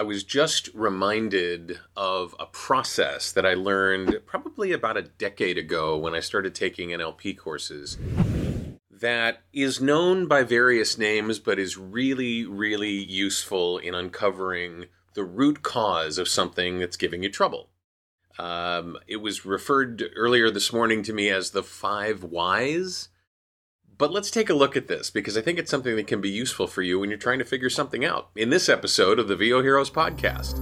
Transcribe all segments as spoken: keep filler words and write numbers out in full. I was just reminded of a process that I learned probably about a decade ago when I started taking N L P courses that is known by various names but is really, really useful in uncovering the root cause of something that's giving you trouble. Um, it was referred earlier this morning to me as the five whys. But let's take a look at this, because I think it's something that can be useful for you when you're trying to figure something out in this episode of the V O Heroes podcast.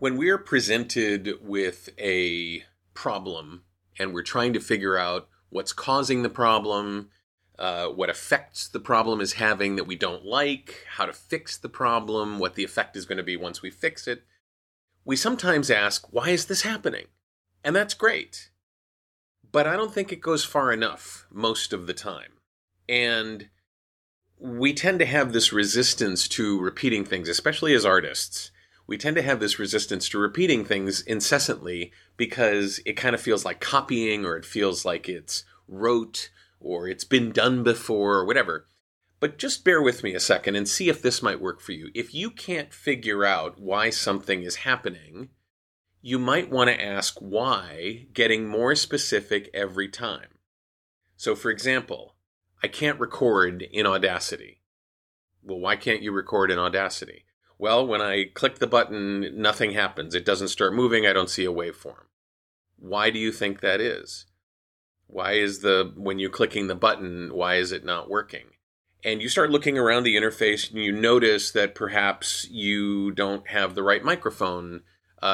When we're presented with a problem and we're trying to figure out what's causing the problem, uh, what effects the problem is having that we don't like, how to fix the problem, what the effect is going to be once we fix it, we sometimes ask, why is this happening? And that's great, but I don't think it goes far enough most of the time. And we tend to have this resistance to repeating things, especially as artists. We tend to have this resistance to repeating things incessantly because it kind of feels like copying, or it feels like it's rote, or it's been done before, or whatever. But just bear with me a second and see if this might work for you. If you can't figure out why something is happening, you might want to ask why, getting more specific every time. So for example, I can't record in Audacity. Well, why can't you record in Audacity? Well, when I click the button, nothing happens. It doesn't start moving. I don't see a waveform. Why do you think that is? Why is the, when you're clicking the button, why is it not working? And you start looking around the interface and you notice that perhaps you don't have the right microphone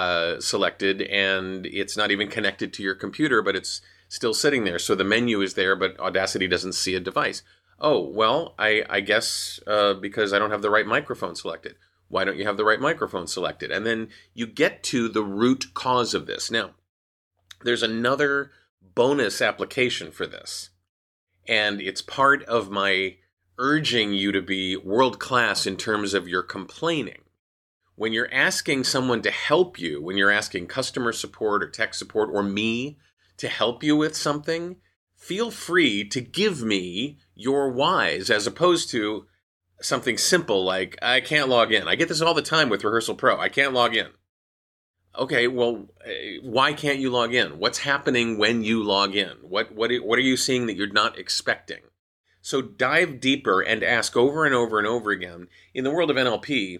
Uh, selected, and it's not even connected to your computer, but it's still sitting there. So the menu is there, but Audacity doesn't see a device. Oh, well, I, I guess uh, because I don't have the right microphone selected. Why don't you have the right microphone selected? And then you get to the root cause of this. Now, there's another bonus application for this, and it's part of my urging you to be world-class in terms of your complaining. When you're asking someone to help you, when you're asking customer support or tech support or me to help you with something, feel free to give me your whys, as opposed to something simple like, I can't log in. I get this all the time with Rehearsal Pro. I can't log in. Okay, well, why can't you log in? What's happening when you log in? What what what are you seeing that you're not expecting? So dive deeper and ask over and over and over again. In the world of N L P,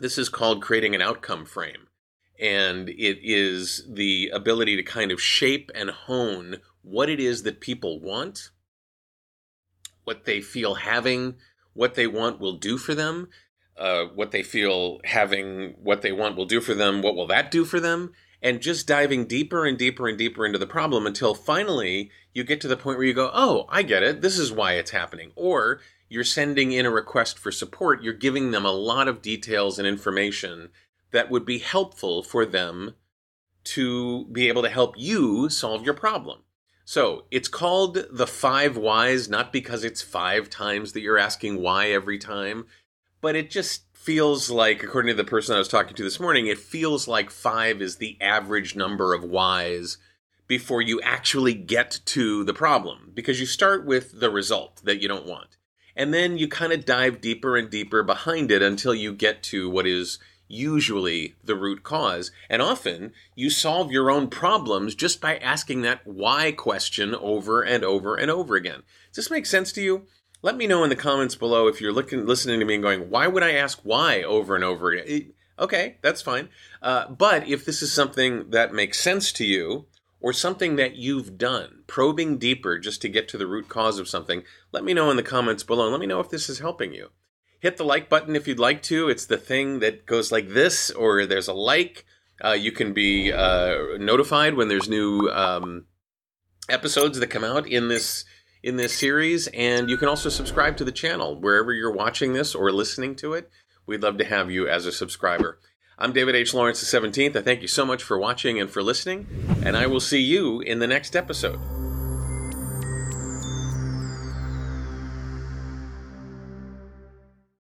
this is called creating an outcome frame, and it is the ability to kind of shape and hone what it is that people want, what they feel having what they want will do for them, uh, what they feel having what they want will do for them, what will that do for them, and just diving deeper and deeper and deeper into the problem until finally you get to the point where you go, oh, I get it, this is why it's happening. Or you're sending in a request for support, you're giving them a lot of details and information that would be helpful for them to be able to help you solve your problem. So it's called the five whys, not because it's five times that you're asking why every time, but it just feels like, according to the person I was talking to this morning, it feels like five is the average number of whys before you actually get to the problem, because you start with the result that you don't want. And then you kind of dive deeper and deeper behind it until you get to what is usually the root cause. And often you solve your own problems just by asking that why question over and over and over again. Does this make sense to you? Let me know in the comments below if you're looking, listening to me and going, why would I ask why over and over again? Okay, that's fine. Uh, but if this is something that makes sense to you, or something that you've done, probing deeper just to get to the root cause of something, let me know in the comments below, and let me know if this is helping you. Hit the like button if you'd like to. It's the thing that goes like this, or there's a like. Uh, you can be uh, notified when there's new um, episodes that come out in this in this series, and you can also subscribe to the channel wherever you're watching this or listening to it. We'd love to have you as a subscriber. I'm David H. Lawrence the seventeenth. I thank you so much for watching and for listening, and I will see you in the next episode.